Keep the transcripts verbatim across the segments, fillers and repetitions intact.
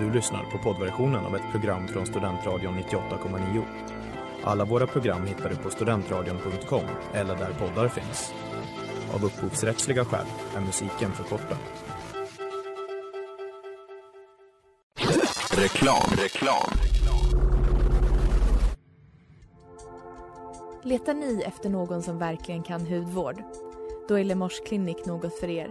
Du lyssnar på poddversionen av ett program från Studentradion nittioåtta komma nio. Alla våra program hittar du på studentradion punkt com eller där poddar finns. Av upphovsrättsliga skäl är musiken förkortad. Reklam, reklam. Letar ni efter någon som verkligen kan hudvård? Då är Lemorchs klinik något för er.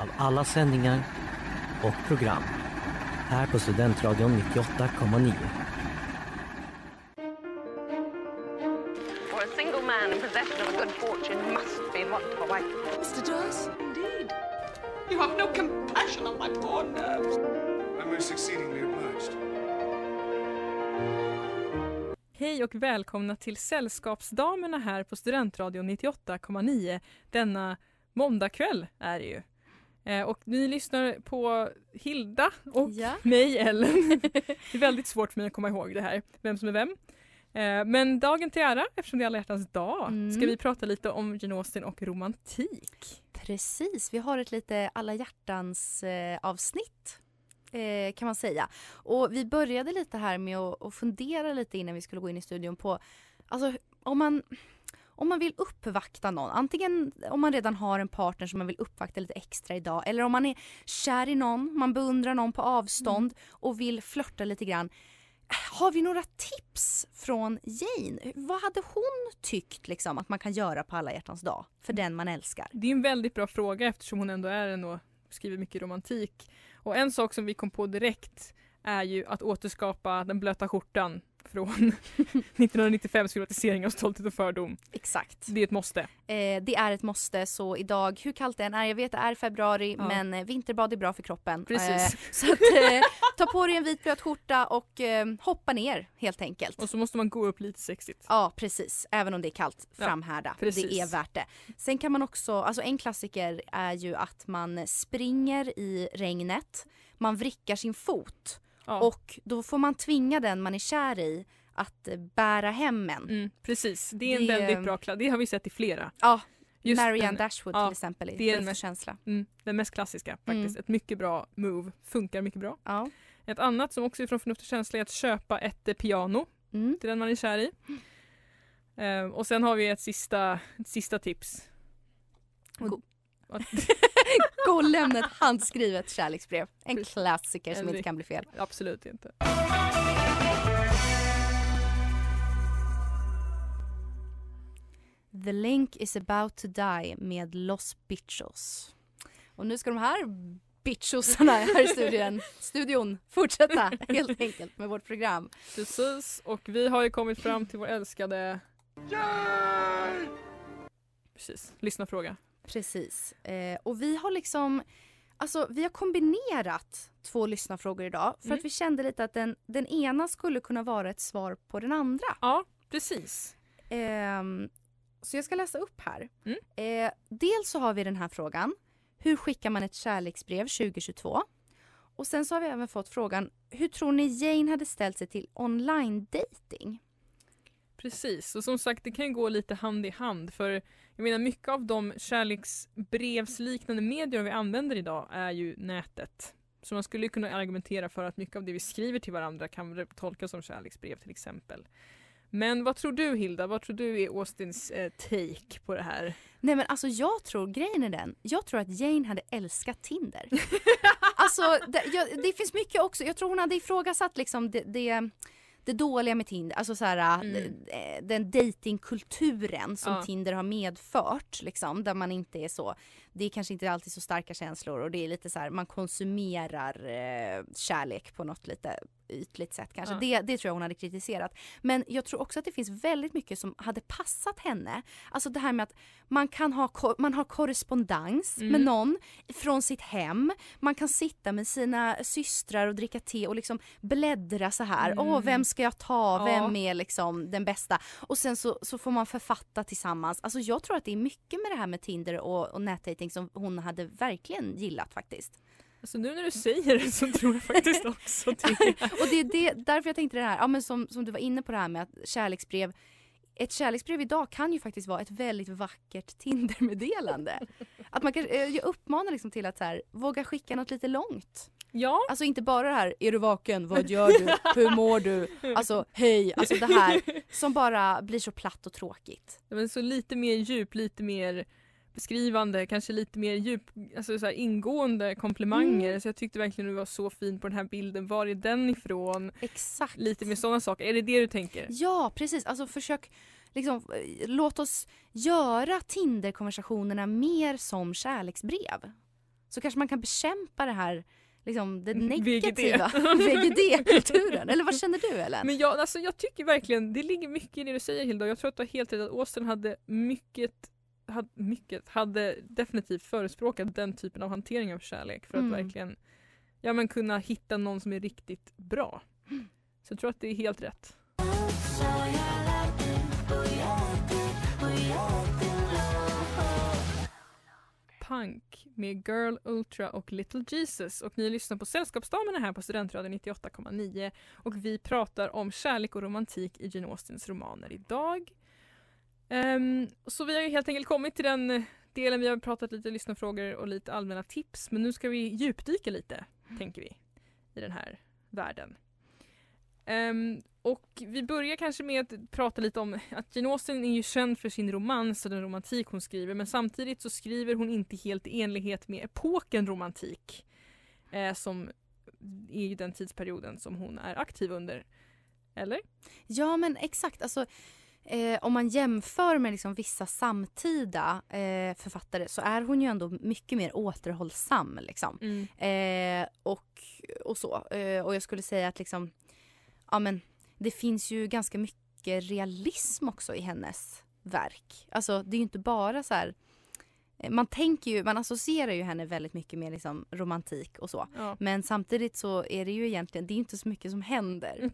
av alla sändningar och program här på Studentradion nittioåtta komma nio. For a single man in possession of a good fortune must be one to a wife. mister Darcy, indeed. You have no compassion on my poor nerves. I'm most exceedingly obliged. Hej och välkomna till Sällskapsdamerna här på Studentradion nittioåtta komma nio. Denna måndagkväll är det ju. Eh, och ni lyssnar på Hilda och ja. mig, Ellen. Det är väldigt svårt för mig att komma ihåg det här, vem som är vem. Eh, men dagen till ära, eftersom det är alla hjärtans dag, mm. ska vi prata lite om Jane Austen och romantik. Precis, vi har ett lite alla hjärtans eh, avsnitt. Kan man säga. Och vi började lite här med att fundera lite innan vi skulle gå in i studion på, alltså om man, om man vill uppvakta någon, antingen om man redan har en partner som man vill uppvakta lite extra idag, eller om man är kär i någon, man beundrar någon på avstånd mm. och vill flirta lite grann. Har vi några tips från Jane? Vad hade hon tyckt liksom, att man kan göra på alla hjärtans dag för den man älskar? Det är en väldigt bra fråga eftersom hon ändå är en och skriver mycket romantik. Och en sak som vi kom på direkt är ju att återskapa den blöta skjortan från nittonhundranittiofems filmatisering av Stolthet och fördom. Exakt. Det är ett måste. Eh, det är ett måste, så idag, hur kallt det än är, jag vet det är februari, ja. men vinterbad är bra för kroppen. Precis. Eh, så att, eh, ta på dig en vit blöt skjorta och eh, hoppa ner helt enkelt. Och så måste man gå upp lite sexigt. Ja, precis. Även om det är kallt, framhärda. Ja, det är värt det. Sen kan man också, alltså en klassiker är ju att man springer i regnet, man vrickar sin fot. Ja. Och då får man tvinga den man är kär i att bära hem en. Mm, precis, det är en det, väldigt bra klass. Det har vi sett i flera. Ja, just Marianne Dashwood ja, till exempel i Förnuft och känsla. Mm, den mest klassiska faktiskt. Mm. Ett mycket bra move. Funkar mycket bra. Ja. Ett annat som också är från Förnuft och känsla är att köpa ett piano mm. till den man är kär i. Mm. Ehm, och sen har vi ett sista, ett sista tips. God. Gå och lämna ett handskrivet kärleksbrev. En klassiker som inte kan bli fel. Absolut inte. The Link is about to die med Los Bichos. Och nu ska de här bitchosarna här i studion, studion fortsätta helt enkelt med vårt program. Precis, och vi har ju kommit fram till vår älskade... Yay! Precis, lyssna fråga. Precis. Eh, och vi har liksom, alltså vi har kombinerat två lyssnarfrågor idag för mm. att vi kände lite att den, den ena skulle kunna vara ett svar på den andra. Ja, precis. Eh, så jag ska läsa upp här. Mm. Eh, dels så har vi den här frågan, hur skickar man ett kärleksbrev tjugohundratjugotvå? Och sen så har vi även fått frågan, hur tror ni Jane hade ställt sig till online-dating? Precis, och som sagt det kan ju gå lite hand i hand för jag menar mycket av de kärleksbrevsliknande medier vi använder idag är ju nätet. Så man skulle ju kunna argumentera för att mycket av det vi skriver till varandra kan tolkas som kärleksbrev till exempel. Men vad tror du Hilda? Vad tror du är Austens eh, take på det här? Nej men alltså jag tror, grejen är den, jag tror att Jane hade älskat Tinder. Alltså det, jag, det finns mycket också, jag tror hon hade ifrågasatt liksom det... det Det dåliga med Tinder, alltså så här, mm. den datingkulturen som ja. Tinder har medfört, liksom, där man inte är så, det är kanske inte alltid så starka känslor och det är lite så här, man konsumerar eh, kärlek på något lite ytligt sätt kanske. Mm. Det, det tror jag hon hade kritiserat. Men jag tror också att det finns väldigt mycket som hade passat henne. Alltså det här med att man kan ha man har korrespondens mm. med någon från sitt hem. Man kan sitta med sina systrar och dricka te och liksom bläddra så här. Mm. Åh, vem ska jag ta? Vem ja. är liksom den bästa? Och sen så, så får man författa tillsammans. Alltså jag tror att det är mycket med det här med Tinder och, och nätdating som hon hade verkligen gillat faktiskt. Alltså nu när du säger det så tror jag faktiskt också det. Och det är det, därför jag tänkte det här, ja, men som, som du var inne på det här med att kärleksbrev, ett kärleksbrev idag kan ju faktiskt vara ett väldigt vackert Tinder-meddelande. Att man kan, jag uppmanar liksom till att så här, våga skicka något lite långt. Ja. Alltså inte bara det här, är du vaken, vad gör du, hur mår du, alltså hej, alltså det här som bara blir så platt och tråkigt. Men så lite mer djup, lite mer beskrivande, kanske lite mer djup, alltså så här ingående komplimanger. Mm. Så jag tyckte verkligen du var så fin på den här bilden. Var är den ifrån? Exakt. Lite mer sådana saker. Är det det du tänker? Ja, precis. Alltså försök, liksom, låt oss göra Tinder-konversationerna mer som kärleksbrev. Så kanske man kan bekämpa det här, liksom det negativa V G D-kulturen. Eller vad känner du, Ellen? Men jag, alltså, jag tycker verkligen, det ligger mycket i det du säger, Hilda. Jag tror att du har helt rätt att Austen hade mycket Hade, mycket, hade definitivt förespråkat den typen av hantering av kärlek för att mm. verkligen ja, men kunna hitta någon som är riktigt bra. Mm. Så jag tror att det är helt rätt. Punk med Girl Ultra och Little Jesus, och ni lyssnar på Sällskapsdamerna här på Studentradion nittioåtta komma nio, och vi pratar om kärlek och romantik i Jane Austens romaner idag. Um, så vi har ju helt enkelt kommit till den delen vi har pratat lite lyssnarfrågor och lite allmänna tips, men nu ska vi djupdyka lite, mm. tänker vi, i den här världen. Um, och vi börjar kanske med att prata lite om att Jane Austen är ju känd för sin romans och den romantik hon skriver, men samtidigt så skriver hon inte helt i enlighet med epoken romantik, eh, som är ju den tidsperioden som hon är aktiv under, eller? Ja, men exakt, alltså Eh, om man jämför med liksom vissa samtida eh, författare så är hon ju ändå mycket mer återhållsam. Liksom. Mm. Eh, och, och så. Eh, och jag skulle säga att liksom, ja, men, det finns ju ganska mycket realism också i hennes verk. Alltså det är ju inte bara så här. Man tänker ju, man associerar ju henne väldigt mycket med liksom romantik och så. Ja. Men samtidigt så är det ju egentligen, det är inte så mycket som händer.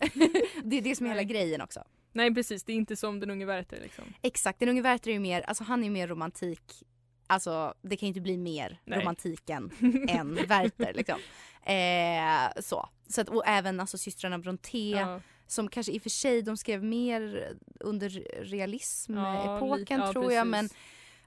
Det är det som är hela grejen också. Nej, precis. Det är inte som den unge Werther liksom. Exakt. Den unge Werther är ju mer, alltså han är ju mer romantik. Alltså det kan ju inte bli mer Nej. romantiken än Werther liksom. Eh, så. Så att, och även alltså Systrarna Brontë, ja. som kanske i och för sig de skrev mer under realism-epoken, ja, ja, tror precis. jag. Men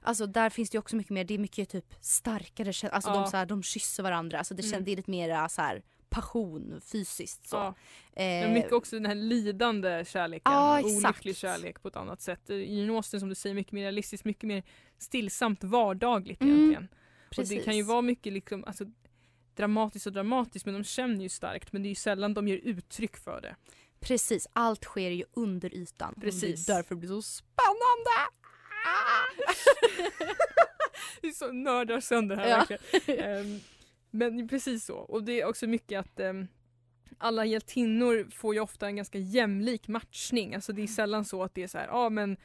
alltså där finns det ju också mycket mer, det är mycket typ starkare, alltså ja. de, så här, de kysser varandra. Alltså det, känns, mm. det är lite mer så här passion fysiskt så. Ja. Eh, mycket också den här lidande kärleken, ah, olycklig kärlek på ett annat sätt. I Jane Austen, som du säger, mycket mer realistiskt, mycket mer stillsamt, vardagligt egentligen. Mm, och det kan ju vara mycket liksom, alltså, dramatiskt och dramatiskt, men de känner ju starkt, men det är ju sällan de ger uttryck för det. Precis, allt sker ju under ytan. Precis. Det är därför det blir så spännande! Ah! Det är så nördar sönder här, ja. verkligen. Um, Men precis så. Och det är också mycket att eh, alla hjältinnor får ju ofta en ganska jämlik matchning. Alltså det är sällan så att det är så här, ja ah, men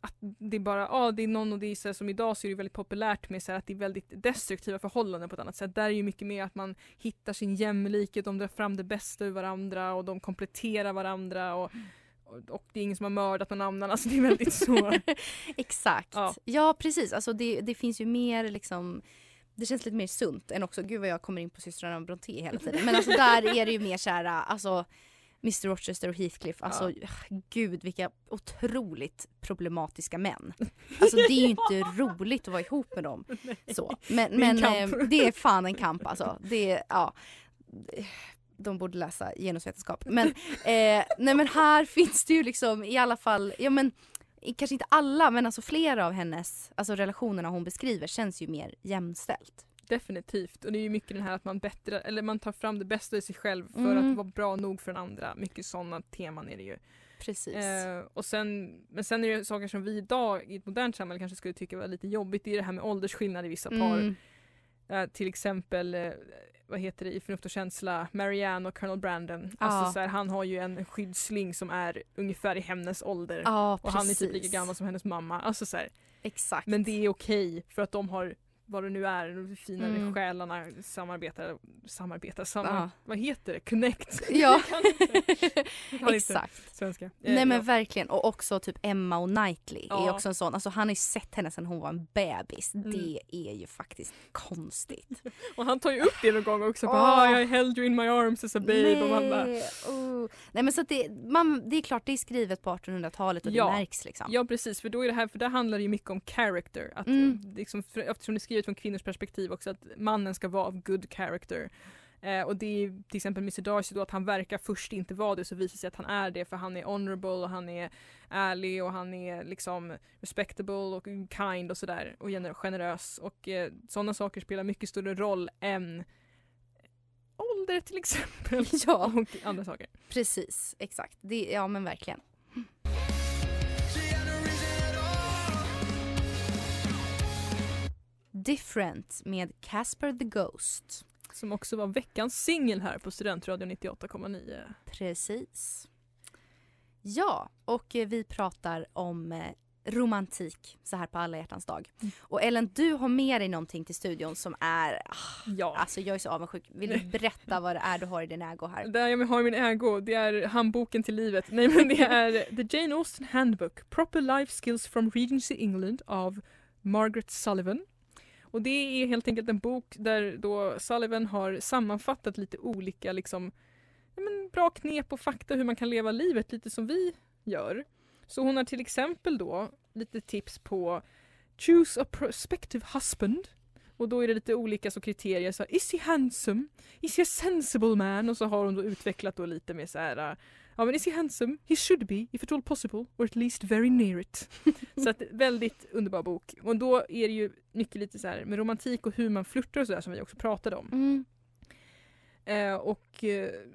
att det är bara, ja ah, det är någon, och det är så här, som idag så är det väldigt populärt med så här, att det är väldigt destruktiva förhållanden på ett annat sätt. Där är ju mycket mer att man hittar sin jämlikhet, de drar fram det bästa ur varandra och de kompletterar varandra och och det är ingen som har mördat någon annan, alltså det är väldigt så. Exakt. Ja, ja precis. Alltså det, det finns ju mer liksom. Det känns lite mer sunt än också, gud vad jag kommer in på Systrarna Brontë hela tiden. Men alltså där är det ju mer så här, alltså mister Rochester och Heathcliff, alltså ja. gud vilka otroligt problematiska män. Alltså det är ju inte roligt att vara ihop med dem. Så. Men, men eh, det är fan en kamp alltså. Det är, ja. De borde läsa genusvetenskap. Men, eh, nej, men här finns det ju liksom i alla fall, ja men kanske inte alla, men alltså flera av hennes alltså relationerna hon beskriver känns ju mer jämställt. Definitivt. Och det är ju mycket den här att man bättre, eller man tar fram det bästa i sig själv för mm. att vara bra nog för den andra. Mycket sådana teman är det ju. Precis. Eh, och sen, men sen är det ju saker som vi idag i ett modernt samhälle kanske skulle tycka var lite jobbigt. Det är det här med åldersskillnad i vissa mm. par. Eh, till exempel eh, vad heter det, i Förnuft och känsla, Marianne och Colonel Brandon. Ja. Alltså så här, han har ju en skyddsling som är ungefär i hennes ålder. Ja, och han är typ lika gammal som hennes mamma. Alltså så här. Exakt. Men det är okej för att de har, vad det nu är, de finare mm. själarna samarbetar, samarbetar, samar, ja. vad heter det? Connect. Ja, exakt. Svenska. Nej eh, men ja. verkligen, och också typ Emma och Knightley ja. är också en sån, alltså han har ju sett henne sedan hon var en bebis, mm. det är ju faktiskt konstigt. Och han tar ju upp det någon gång också, bara, oh. ah, I held you in my arms as a babe. Nej. Och man bara, oh. Nej men så att det, man, det är klart, det är skrivet på artonhundratalet och ja. det märks liksom. Ja precis, för då är det här, för där handlar det ju mycket om character, att mm. liksom, för, eftersom det skriver utifrån kvinnors perspektiv också, att mannen ska vara av good character. Eh, och det är till exempel mister Darcy då, att han verkar först inte vara det, så visar sig att han är det, för han är honorable och han är ärlig och han är liksom respectable och kind och sådär, och gener- generös. Och eh, sådana saker spelar mycket större roll än ålder till exempel. Ja, och andra saker. Precis, exakt. Det, ja men verkligen. Different med Casper the Ghost. Som också var veckans singel här på Studentradio nittioåtta komma nio. Precis. Ja, och vi pratar om romantik så här på alla hjärtans dag. Mm. Och Ellen, du har med dig någonting till studion som är... Ah, ja. Alltså jag är så avundsjuk. Vill du berätta vad det är du har i din ägo här? Det jag har i min ägo, det är handboken till livet. Nej men det är The Jane Austen Handbook. Proper Life Skills from Regency England av Margaret Sullivan. Och det är helt enkelt en bok där då Sullivan har sammanfattat lite olika liksom, ja men, bra knep och fakta hur man kan leva livet lite som vi gör. Så hon har till exempel då lite tips på choose a prospective husband. Och då är det lite olika så kriterier. Så is he handsome? Is he a sensible man? Och så har hon då utvecklat då lite mer så här... Ja, men is he handsome? He should be, if at all possible, or at least very near it. Så att, väldigt underbar bok. Och då är det ju mycket lite så här med romantik och hur man flirtar och sådär som vi också pratade om. Mm. Eh, och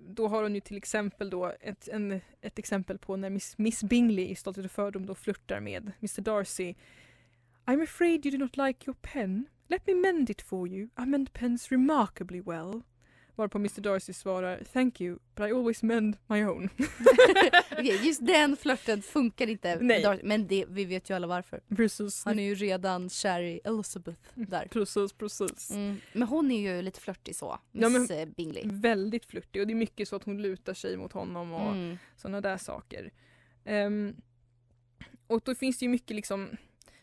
då har hon ju till exempel då ett, en, ett exempel på när Miss, Miss Bingley i Stolthet och fördom då flirtar med mister Darcy. I'm afraid you do not like your pen. Let me mend it for you. I mend pens remarkably well. Varpå mister Darcy svarar, thank you, but I always mend my own. Okay, just den flirten funkar inte, Darcy, men det, vi vet ju alla varför. Precis. Han är ju redan kär i Elizabeth där. Precis, precis. Mm. Men hon är ju lite flirtig så, miss ja, Bingley. Väldigt flirtig, och det är mycket så att hon lutar sig mot honom och mm. sådana där saker. Um, och då finns det ju mycket liksom...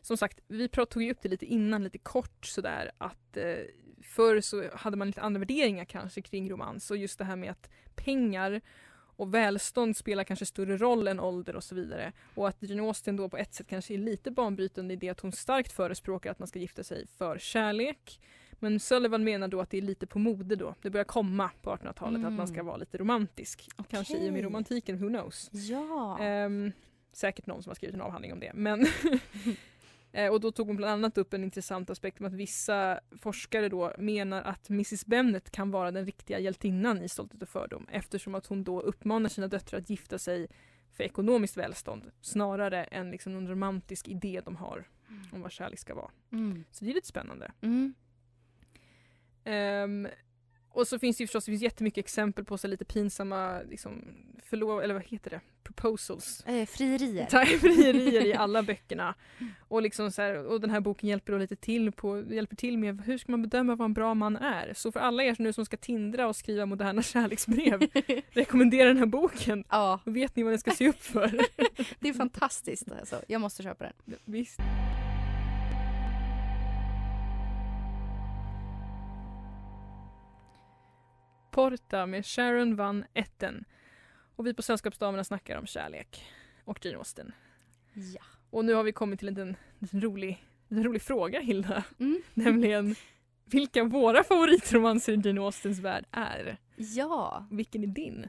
Som sagt, vi tog ju upp det lite innan, lite kort sådär, att eh, förr så hade man lite andra värderingar kanske kring romans, och just det här med att pengar och välstånd spelar kanske större roll än ålder och så vidare. Och att Jane Austen då på ett sätt kanske är lite banbrytande i det att hon starkt förespråkar att man ska gifta sig för kärlek. Men Sullivan menar då att det är lite på mode då. Det börjar komma på artonhundratalet mm. att man ska vara lite romantisk. Okay. Kanske i och med romantiken, who knows. Ja. Um, säkert någon som har skrivit en avhandling om det, men... Och då tog hon bland annat upp en intressant aspekt om att vissa forskare då menar att missis Bennet kan vara den riktiga hjältinnan i Stolthet och fördom, eftersom att hon då uppmanar sina döttrar att gifta sig för ekonomiskt välstånd snarare än liksom någon romantisk idé de har om vad kärlek ska vara. Mm. Så det är lite spännande. Mm. Um, och så finns det ju förstås, det finns jättemycket exempel på så lite pinsamma liksom, förlov, eller vad heter det? Proposals. Eh, frierier. Ta, frierier i alla böckerna. Och, liksom så här, och den här boken hjälper då lite till, på, hjälper till med hur ska man bedöma vad en bra man är. Så för alla er nu som ska tindra och skriva moderna kärleksbrev, rekommenderar den här boken. Ja. Och vet ni vad den ska se upp för? Det är fantastiskt. Alltså. Jag måste köpa den. Ja, visst. Porta med Sharon Van Etten. Och vi på Sällskapsdamerna snackar om kärlek och Jane Austen. Ja. Och nu har vi kommit till en liten, liten, rolig, liten rolig fråga, Hilda. Mm. Nämligen vilka våra favoritromanser i Jane Austens värld är. Ja. Vilken är din?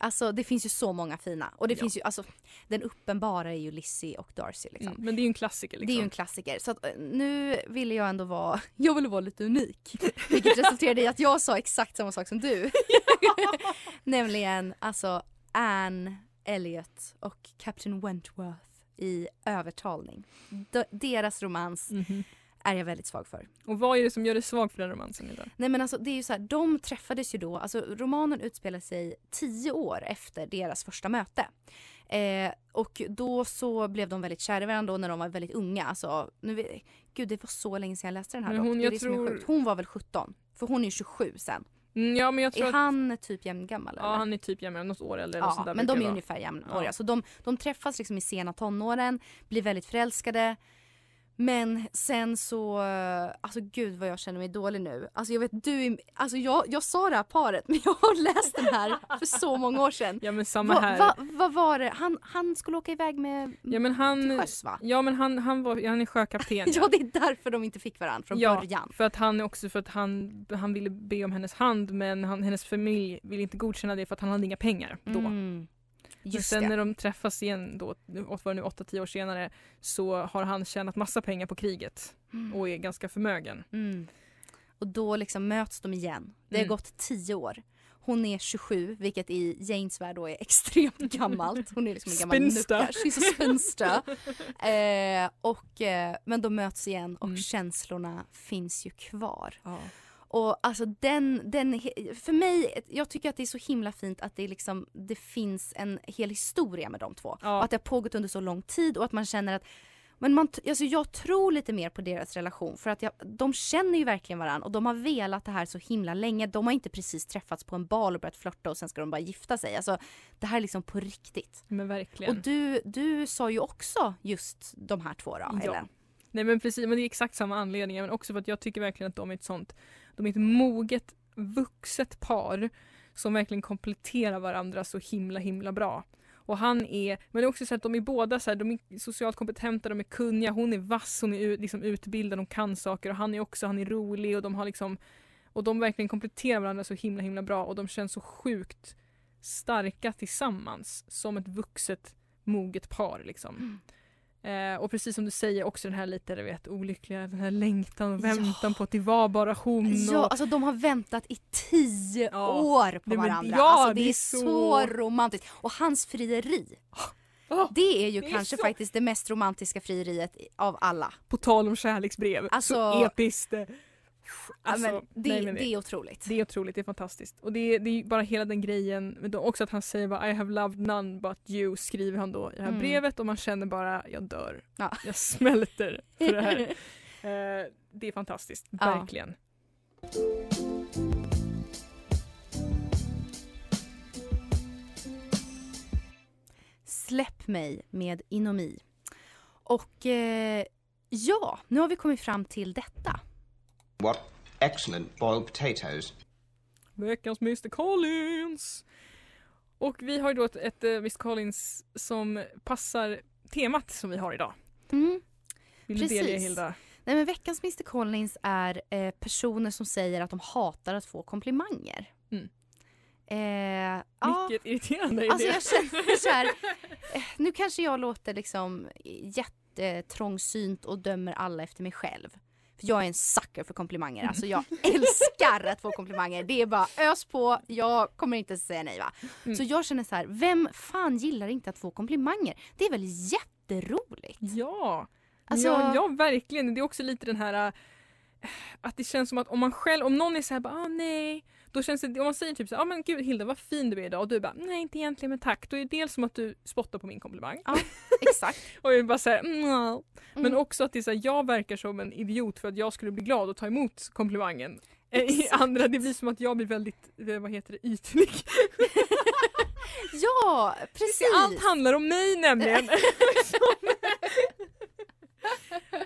Alltså det finns ju så många fina. Och det ja. finns ju, alltså den uppenbara är ju Lizzie och Darcy liksom. Mm, men det är ju en klassiker liksom. Det är ju en klassiker. Så att, nu ville jag ändå vara, jag ville vara lite unik. Vilket resulterade i att jag sa exakt samma sak som du. Nämligen alltså Anne Elliot och Captain Wentworth i Övertalning. D- deras romans mm-hmm. är jag väldigt svag för. Och vad är det som gör dig svag för den romansen idag? Nej men alltså det är ju så här, de träffades ju då, alltså romanen utspelar sig tio år efter deras första möte. Eh, och då så blev de väldigt kära i varandra när de var väldigt unga. Alltså, nu, gud det var så länge sedan jag läste den här. Hon, jag det är tror... hon var väl sjutton, för hon är tjugosju sen. Ja, men jag tror är att... han typ jämngammal? Eller? Ja, han är typ jämngammal, något år eller ja, sådär. Men de är ungefär jämnåriga. Ja. Så de, de träffas liksom i sena tonåren, blir väldigt förälskade. Men sen så, alltså gud vad jag känner mig dålig nu. Alltså jag vet, du är, alltså jag, jag sa det här paret, men jag har läst den här för så många år sedan. Ja men samma här. Va, va, vad var det? Han, han skulle åka iväg med ja, men han, till sjöss va? Ja men han, han, var, han är sjökapten. Ja det är därför de inte fick varandra från ja, början. För att han också, för att han, han ville be om hennes hand, men han, hennes familj ville inte godkänna det för att han hade inga pengar då. Mm. Men sen det. När de träffas igen då, var nu åtta tio år senare, så har han tjänat massa pengar på kriget mm. och är ganska förmögen. Mm. Och då liksom möts de igen. Det har mm. gått tio år. Hon är tjugosju, vilket i Janes värld då är extremt gammalt. Hon är liksom en gammal nucka. Spinsta. eh, och, eh, men de möts igen och mm. känslorna finns ju kvar. Ja. Och alltså den, den, för mig, jag tycker att det är så himla fint att det, liksom, det finns en hel historia med de två. Ja. Och att det har pågått under så lång tid och att man känner att, men man, alltså jag tror lite mer på deras relation. För att jag, de känner ju verkligen varandra och de har velat det här så himla länge. De har inte precis träffats på en bal och börjat flirta och sen ska de bara gifta sig. Alltså det här är liksom på riktigt. Men verkligen. Och du, du sa ju också just de här två då, ja. Eller? Nej men precis, men det är exakt samma anledning, men också för att jag tycker verkligen att de är ett sånt, de är ett moget, vuxet par som verkligen kompletterar varandra så himla himla bra. Och han är, men det är också så att de är båda så här, de är socialt kompetenta, de är kunniga, hon är vass, hon är liksom utbildad, de kan saker och han är också, han är rolig och de har liksom, och de verkligen kompletterar varandra så himla himla bra och de känns så sjukt starka tillsammans som ett vuxet, moget par liksom. Mm. Eh, och precis som du säger också den här lite du vet, olyckliga, den här längtan och väntan ja. På att det var bara hon. Och... Ja, alltså de har väntat i tio ja. År på varandra. Men, ja, alltså, det, det är så... så romantiskt. Och hans frieri, oh, det är ju det kanske är så... faktiskt det mest romantiska frieriet av alla. På tal om kärleksbrev, alltså... så episkt. Alltså, ja, men det, nej, men det. det är otroligt. Det är otroligt, det är fantastiskt. Och det är, det är bara hela den grejen. Men då också att han säger bara, I have loved none but you, skriver han då i det här mm. brevet. Och man känner bara, jag dör. Ja. Jag smälter för det här. eh, det är fantastiskt, ja. Verkligen. Släpp mig med Inomi. Och eh, ja, nu har vi kommit fram till detta. What excellent boiled potatoes. Veckans mister Collins. Och vi har ju då ett, ett uh, mister Collins som passar temat som vi har idag. Mm. Vill Precis. Du delge, Hilda? Nej, men veckans mister Collins är eh, personer som säger att de hatar att få komplimanger. Mm. Eh, Vilket ja, irriterande idé. Alltså jag känner så här, nu kanske jag låter liksom jättetrångsynt och dömer alla efter mig själv. För jag är en sucker för komplimanger. Alltså jag älskar att få komplimanger. Det är bara ös på. Jag kommer inte säga nej va. Mm. Så jag känner så här. Vem fan gillar inte att få komplimanger? Det är väl jätteroligt. Ja. Alltså... Ja, ja verkligen. Det är också lite den här. Att det känns som att om man själv. Om någon är så här. Bara, ah, nej. Då känns det. Om man säger typ så här. Ja ah, men gud Hilda vad fin du är idag. Och du bara. Nej inte egentligen men tack. Då är det dels som att du spottar på min komplimang. Ja. Exakt. Och jag bara såhär, mm. men också att det är så här, jag verkar som en idiot för att jag skulle bli glad och ta emot komplimangen. I andra, det blir som att jag blir väldigt, vad heter det, ytlig. Ja, precis. Allt handlar om mig nämligen.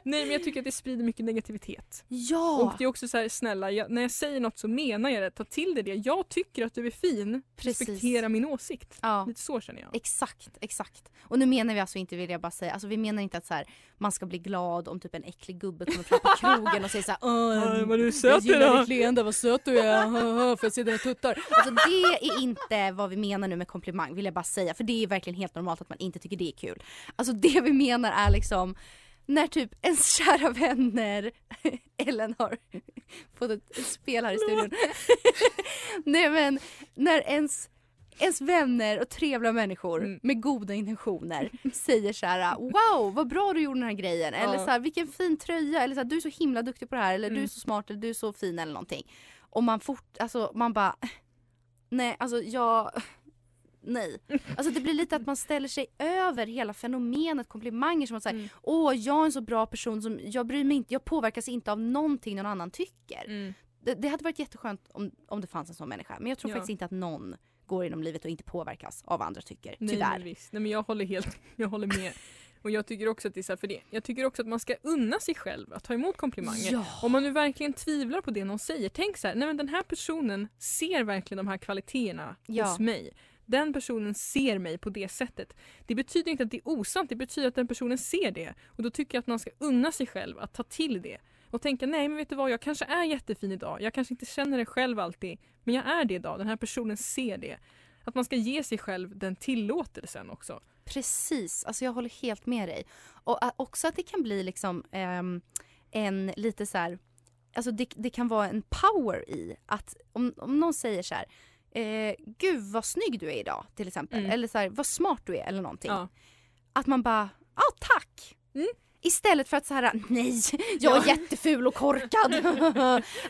Nej, men jag tycker att det sprider mycket negativitet. Ja. Och det är också så här, snälla, jag, när jag säger något så menar jag det. Ta till dig det. Jag tycker att du är fin. Precis. Respektera min åsikt. Ja. Lite så känner jag. Exakt, exakt. Och nu menar vi alltså inte, vill jag bara säga, alltså vi menar inte att så här, man ska bli glad om typ en äcklig gubbe kommer fram på krogen och säger så här, åh, vad du är söt jag gillar ditt leende, vad söt du är, för jag ser dina tuttar. Alltså det är inte vad vi menar nu med komplimang, vill jag bara säga. För det är verkligen helt normalt att man inte tycker det är kul. Alltså det vi menar är liksom... När typ ens kära vänner, Ellen har fått ett spel här i studion. Nej men, när ens ens vänner och trevliga människor mm. med goda intentioner säger så här: wow, vad bra du gjorde den här grejen. Eller så här, vilken fin tröja. Eller så här, du är så himla duktig på det här. Eller mm. du är så smart, eller du är så fin, eller någonting. Och man fort, alltså man bara, nej, alltså jag... Nej. Alltså det blir lite att man ställer sig över hela fenomenet komplimanger, som att säga, mm. åh, jag är en så bra person som jag bryr mig inte, jag påverkas inte av någonting någon annan tycker. Mm. Det, det hade varit jätteskönt om, om det fanns en sån människa, men jag tror ja. faktiskt inte att någon går inom livet och inte påverkas av vad andra tycker. Nej, tyvärr. Men visst. Nej, men jag håller helt, jag håller med. Och jag tycker också att det är så här, för det. Jag tycker också att man ska unna sig själv att ta emot komplimanger. Ja. Om man nu verkligen tvivlar på det någon säger, tänk så här, nej men den här personen ser verkligen de här kvaliteterna ja. hos mig. Den personen ser mig på det sättet. Det betyder inte att det är osant, det betyder att den personen ser det. Och då tycker jag att man ska unna sig själv att ta till det. Och tänka, nej men vet du vad, jag kanske är jättefin idag. Jag kanske inte känner det själv alltid, men jag är det idag. Den här personen ser det. Att man ska ge sig själv den tillåtelsen också. Precis, alltså jag håller helt med dig. Och också att det kan bli liksom eh, en lite så här... Alltså det, det kan vara en power i att om, om någon säger så här... Eh, gud vad snygg du är idag till exempel, mm. eller så här, vad smart du är eller någonting, ja. att man bara, ja ah, tack mm. istället för att så här, nej jag är ja. jätteful och korkad.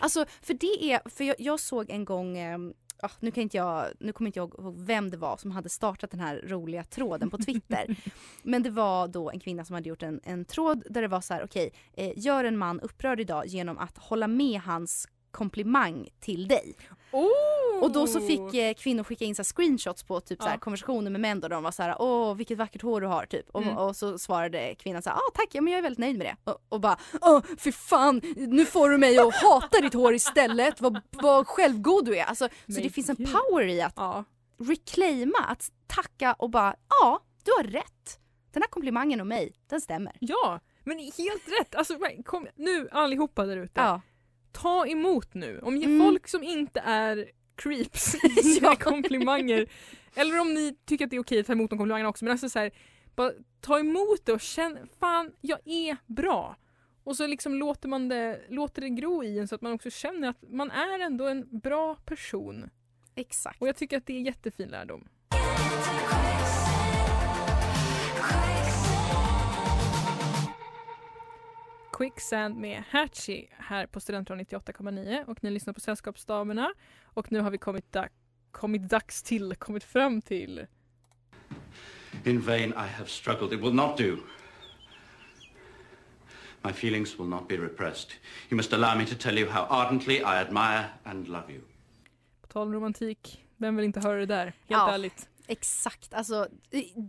Alltså för det är, för jag, jag såg en gång eh, ah, nu kan inte jag, nu kommer inte jag ihåg vem det var som hade startat den här roliga tråden på Twitter. Men det var då en kvinna som hade gjort en, en tråd där det var så här: okej, okay, eh, gör en man upprörd idag genom att hålla med hans komplimang till dig. Oh. Och då så fick eh, kvinnor skicka in så här screenshots på typ ja. så här konversationer med män, och de var så här: åh, vilket vackert hår du har typ. Och, mm. och så svarade kvinnan så här: ah, tack, ja, men jag är väldigt nöjd med det. Och, och bara, åh, för fan, nu får du mig att hata ditt hår istället. Vad, vad självgod du är. Alltså, så det finns en power i att ja. reclaima, att tacka och bara, ja, du har rätt. Den här komplimangen om mig, den stämmer. Ja, men helt rätt. Alltså, kom, nu allihopa där ute. Ja. Ta emot nu. Om ni mm. folk som inte är creeps ja. komplimanger, eller om ni tycker att det är okej att ta emot de komplimangerna också, men alltså så här, bara ta emot det och känn, fan, jag är bra. Och så liksom låter man det, låter det gro i en, så att man också känner att man är ändå en bra person. Exakt. Och jag tycker att det är jättefin lärdom. Quicksand med Hatchie här på Studentrad nittioåtta komma nio, och ni lyssnar på Sällskapsdamerna, och nu har vi kommit, da- kommit dags till, kommit fram till. In vain I have struggled, it will not do. My feelings will not be repressed. You must allow me to tell you how ardently I admire and love you. På tal om romantik, vem vill inte höra det där? Helt ja, ärligt. Exakt, alltså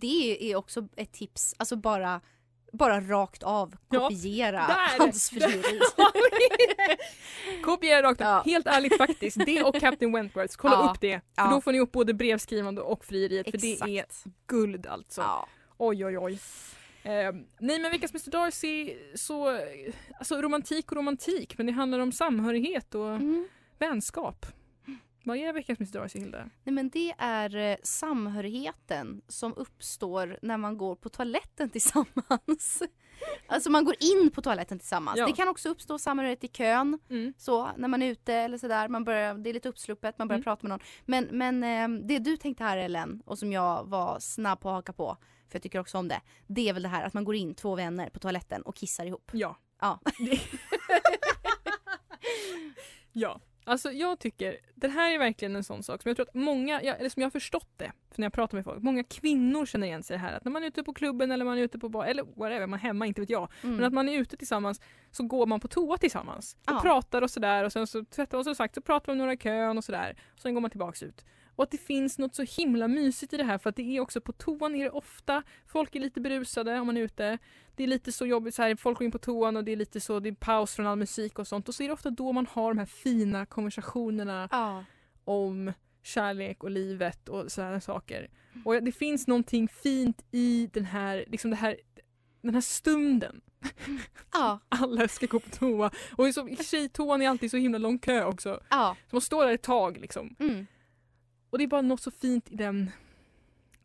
det är också ett tips, alltså bara... Bara rakt av kopiera ja, hans frieri. Kopiera rakt av. Ja. Helt ärligt faktiskt. Det och Captain Wentworth. Kolla ja. upp det. För ja. då får ni upp både brevskrivande och frieriet. För det är guld alltså. Ja. Oj, oj, oj. Eh, nej, men veckans mister Darcy, så, alltså romantik och romantik. Men det handlar om samhörighet och mm. vänskap. Vad är veckans mister Darcy, Hilda? Nej, men det är samhörigheten som uppstår när man går på toaletten tillsammans. Alltså man går in på toaletten tillsammans. Ja. Det kan också uppstå samhörighet i kön. Mm. Så när man är ute eller sådär. Man börjar, det är lite uppsluppet, man börjar mm. prata med någon. Men, men det du tänkte här, Ellen, och som jag var snabb på att haka på, för jag tycker också om det. Det är väl det här att man går in två vänner på toaletten och kissar ihop. Ja. Ja. Ja. Alltså jag tycker, det här är verkligen en sån sak som jag tror att många, eller som jag har förstått det för när jag pratar med folk, många kvinnor känner igen sig här, att när man är ute på klubben eller man är ute på bar, eller whatever, man är hemma, inte vet jag, mm. men att man är ute tillsammans, så går man på toa tillsammans och ja. pratar och sådär, och sen så tvättar man, som sagt, så pratar man med några i kön och sådär, och sen går man tillbaks ut. Och att det finns något så himla mysigt i det här, för att det är också på toan är det ofta, folk är lite berusade om man är ute, det är lite så jobbigt så här, folk går in på toan och det är lite så, det är paus från all musik och sånt, och så är det ofta då man har de här fina konversationerna ja. om kärlek och livet och sådana saker. Och det finns någonting fint i den här, liksom det här, den här stunden. Ja. Alla ska gå på toa, och tjejtoan är alltid så himla lång kö också, ja. så man står där ett tag liksom. Mm. Och det är bara något så fint i den,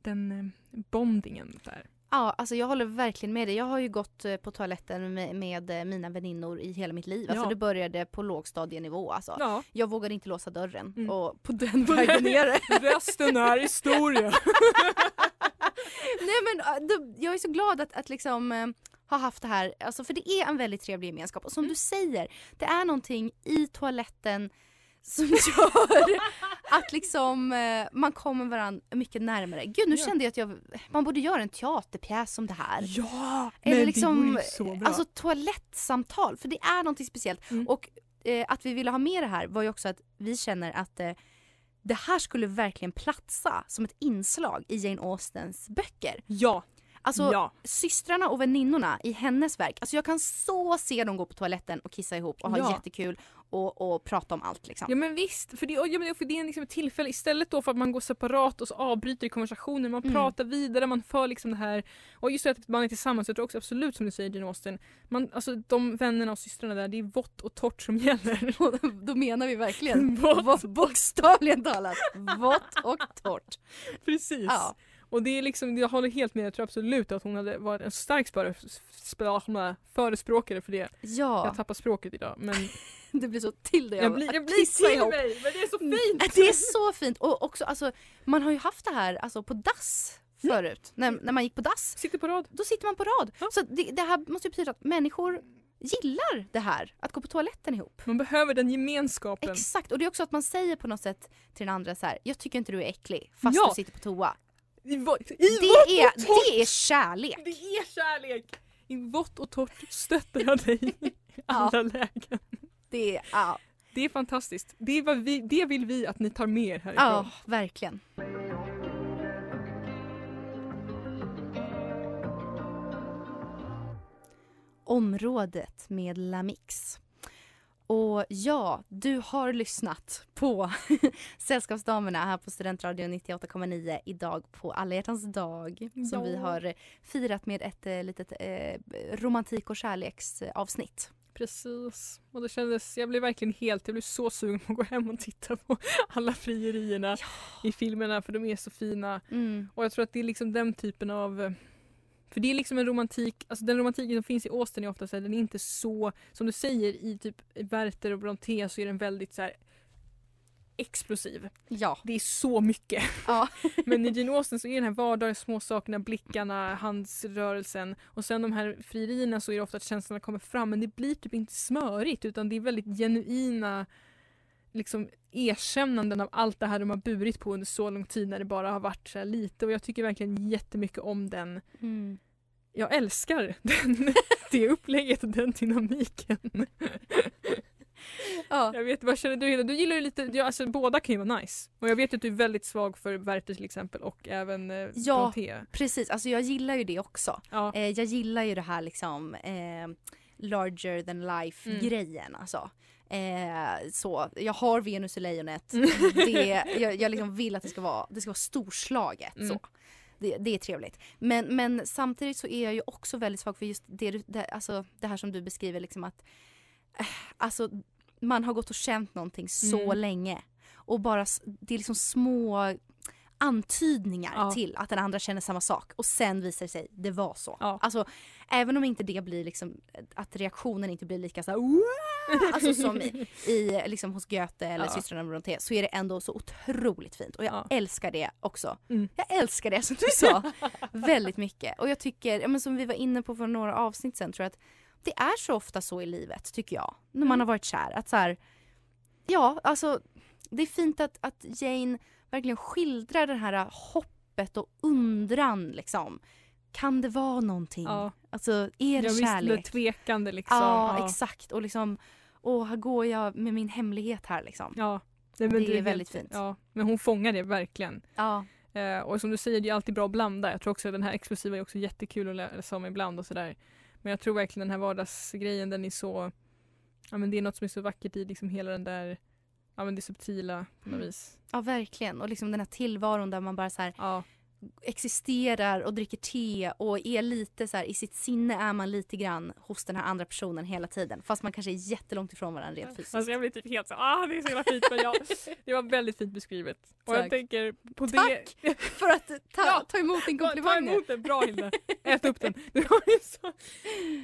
den bondingen där. Ja, alltså jag håller verkligen med dig. Jag har ju gått på toaletten med, med mina väninnor i hela mitt liv. Alltså ja. Det började på lågstadienivå. Alltså. Ja. Jag vågade inte låsa dörren. Mm. Och på den vägen nere. Resten är historia. Nej, men jag är så glad att, att liksom... har haft det här, alltså, för det är en väldigt trevlig gemenskap. Och som mm. du säger, det är någonting i toaletten som gör att liksom, man kommer varandra mycket närmare. Gud, nu ja. kände jag att jag, man borde göra en teaterpjäs som det här. Ja, eller men liksom, det går ju så bra. Alltså toalettsamtal, för det är någonting speciellt. Mm. Och eh, att vi ville ha med det här var ju också att vi känner att... Eh, det här skulle verkligen platsa som ett inslag i Jane Austens böcker. Ja, alltså ja. systrarna och väninnorna i hennes verk. Alltså jag kan så se dem gå på toaletten och kissa ihop och ha ja. jättekul och, och prata om allt liksom. Ja men visst, för det, ja, för det är liksom ett tillfälle istället då för att man går separat och så avbryter konversationen. Man mm. pratar vidare, man för liksom det här. Och just det att man är tillsammans, jag tror också absolut som du säger Jane Austen. Man, alltså de vännerna och systrarna där, det är vått och torrt som gäller. Då menar vi verkligen vått. Bokstavligen talat, vått och torrt. Precis. Ja. Och det är liksom, jag håller helt med, jag tror absolut att hon hade varit en stark förespråkare för det. Ja. Jag tappar språket idag, men... det blir så till det. Jag blir, jag blir till mig, men det är så fint. Det är så fint. Och också, alltså, man har ju haft det här alltså, på dass förut. Mm. När, när man gick på dass. Sitter på rad. Då sitter man på rad. Ja. Så det, det här måste ju betyda att människor... gillar det här, att gå på toaletten ihop. Man behöver den gemenskapen. Exakt, och det är också att man säger på något sätt till den andra så här, jag tycker inte du är äcklig fast ja. du sitter på toa. I, i, det, vått är, det är kärlek. Det är kärlek. I vått och torrt stöttar jag dig i alla ja. lägen. Det är, ja. det är fantastiskt. Det, är vad vi, det vill vi att ni tar med er härifrån. Ja, verkligen. Området med Lamix. Och ja, du har lyssnat på Sällskapsdamerna här på Studentradion nittioåtta komma nio idag på Alla hjärtans dag som ja. vi har firat med ett eh, litet eh, romantik- och kärleksavsnitt. Precis. Och det kändes, jag blev verkligen helt, jag blev så sugen på att gå hem och titta på alla frierierna ja. i filmerna för de är så fina. Mm. Och jag tror att det är liksom den typen av... För det är liksom en romantik, alltså den romantiken som finns i Austen är ofta så här, den är inte så, som du säger i typ Werther och Brontë så är den väldigt så här explosiv. Ja. Det är så mycket. Ja. Men i Jane Austen så är den här vardagen, småsakerna, blickarna, handsrörelsen och sen de här frierierna så är det ofta att känslorna kommer fram men det blir typ inte smörigt utan det är väldigt genuina liksom erkännanden av allt det här de har burit på under så lång tid när det bara har varit så här lite och jag tycker verkligen jättemycket om den. Mm. Jag älskar den, det upplägget och den dynamiken. Ja. Jag vet, vad känner du? Du gillar ju lite, ja, alltså båda kan ju vara nice. Och jag vet att du är väldigt svag för Werther till exempel och även eh, ja, Brontë. Precis, alltså jag gillar ju det också. Ja. Eh, jag gillar ju det här liksom eh, larger than life-grejen mm. alltså. Eh, så jag har Venus i lejonet. Det, jag, jag liksom vill att det ska vara, det ska vara storslaget mm. så. Det, det är trevligt men, men samtidigt så är jag ju också väldigt svag för just det, det, alltså, det här som du beskriver liksom att eh, alltså, man har gått och känt någonting så mm. länge och bara, det är liksom små antydningar ja. till att den andra känner samma sak och sen visar det sig det var så. Ja. Alltså, även om inte det blir liksom att reaktionen inte blir lika så här, alltså som i, i liksom hos Goethe eller ja. Systrarna Brontë så är det ändå så otroligt fint och jag ja. älskar det också. Mm. Jag älskar det som du sa väldigt mycket och jag tycker ja, men som vi var inne på för några avsnitt sen tror jag att det är så ofta så i livet tycker jag när man har varit kär att så här ja alltså det är fint att, att Jane verkligen skildrar det här hoppet och undran liksom. Kan det vara någonting? Ja. Alltså, är det jag kärlek? Visst, det tvekande liksom. Ja, ja, exakt. Och liksom, åh, här går jag med min hemlighet här liksom. Ja. Nej, men det, det är helt, väldigt fint. Ja, men hon fångar det verkligen. Ja. Eh, och som du säger, det är alltid bra att blanda. Jag tror också att den här explosiva är också jättekul att läsa om ibland och sådär. Men jag tror verkligen den här vardagsgrejen, den är så... Ja, men det är något som är så vackert i liksom hela den där... Ja, men det subtila på något vis. Ja, verkligen. Och liksom den här tillvaron där man bara så här, ja. existerar och dricker te och är lite så här, i sitt sinne är man lite grann hos den här andra personen hela tiden, fast man kanske är jättelångt ifrån varandra rent fysiskt. Alltså jag blir typ helt så, ah det är så himla fint, men jag, det var väldigt fint beskrivet. Och tack. Jag tänker på Tack det. Tack för att ta, ja, ta emot din komplimang. Ta emot den, bra Hilda. Ät upp den. Det var ju så.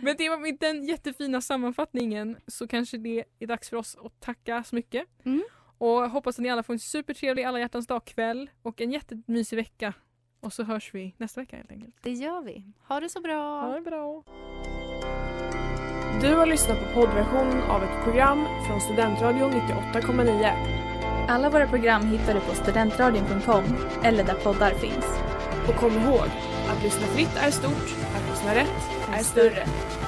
Men det var med den jättefina sammanfattningen så kanske det är dags för oss att tacka så mycket. Mm. Och hoppas att ni alla får en supertrevlig alla hjärtans dag kväll och en jättemysig vecka. Och så hörs vi nästa vecka helt enkelt. Det gör vi. Ha det så bra. Ha det bra. Du har lyssnat på poddversion av ett program från Studentradion nittioåtta komma nio. Alla våra program hittar du på studentradion punkt com eller där poddar finns. Och kom ihåg, att lyssna fritt är stort, att lyssna rätt är större.